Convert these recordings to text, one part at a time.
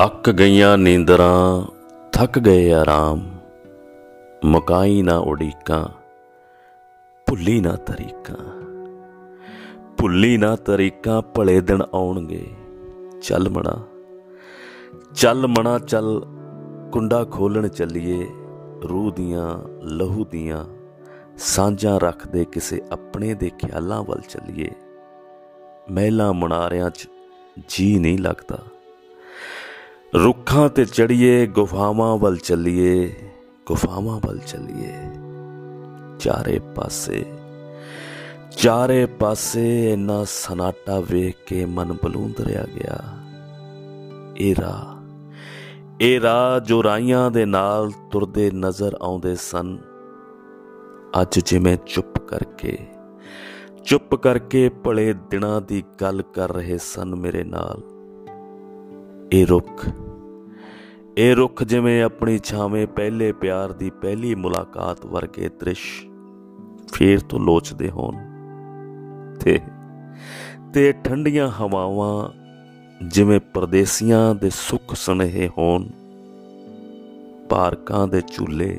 अक गईयां नींदरां थक गए आराम, मुकाई ना उड़ीकां भुली ना तरीकां, भुली ना तरीकां भले दिन आउणगे। चल मना चल मना चल, कुंडा खोलण चलिए रूह दियां लहू दियां सांझां रखदे किसे अपने दे ख्यालां वल चलिए। महलां मनारियां च जी नहीं लगदा, रुखां ते चढ़िए गुफावां वल चलिए, गुफावां वल चलिए। चारे पासे इन्ना सनाटा वेख के मन बलूंद रहा गया। ए राह जो राइयां दे नाल तुरदे नजर आउंदे सन, अज जिवें चुप करके भले दिनां दी गल कर रहे सन मेरे नाल। ए रुख जिवें अपनी छावें पहले प्यार दी पहली मुलाकात वर्गे दृश फेर तो लोचदे होन, ते ठंडियां हवावां जिवें परदेसियां दे सुख सुनेहे होन। पार्कां दे झूले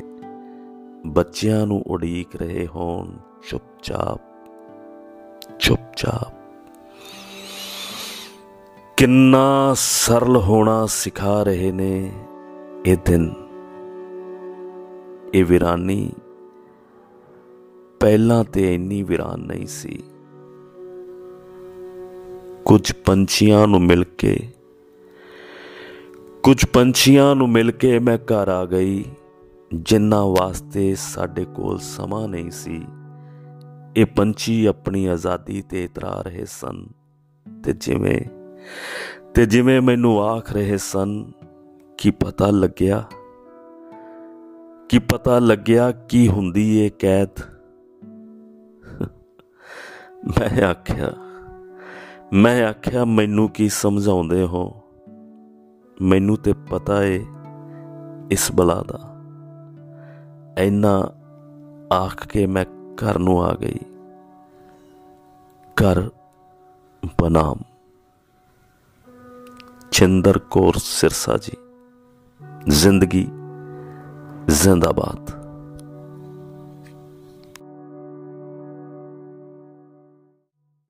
बच्चियां नू उड़ीक रहे होन, चुपचाप। किन्ना सरल होना सिखा रहे ने ये दिन, ये वीरानी पहला ते इन्नी वीरान नहीं सी। कुछ पंछियां नू मिलके मैं घर आ गई, जिन्ना वास्ते साडे कोल समा नहीं सी। ये पंछी अपनी आज़ादी ते इतरा रहे सन, ते जिवें मैनू आख रहे सन कि पता लग्या की हुंदी ए कैद। मैं आख्या मैनू की समझाउंदे हो, मैनू ते पता है इस बला दा। इन्ना आख के मैं घर नू आ गई, घर बनाम छिंदर कौर सिरसा जी। जिंदगी जिंदाबाद।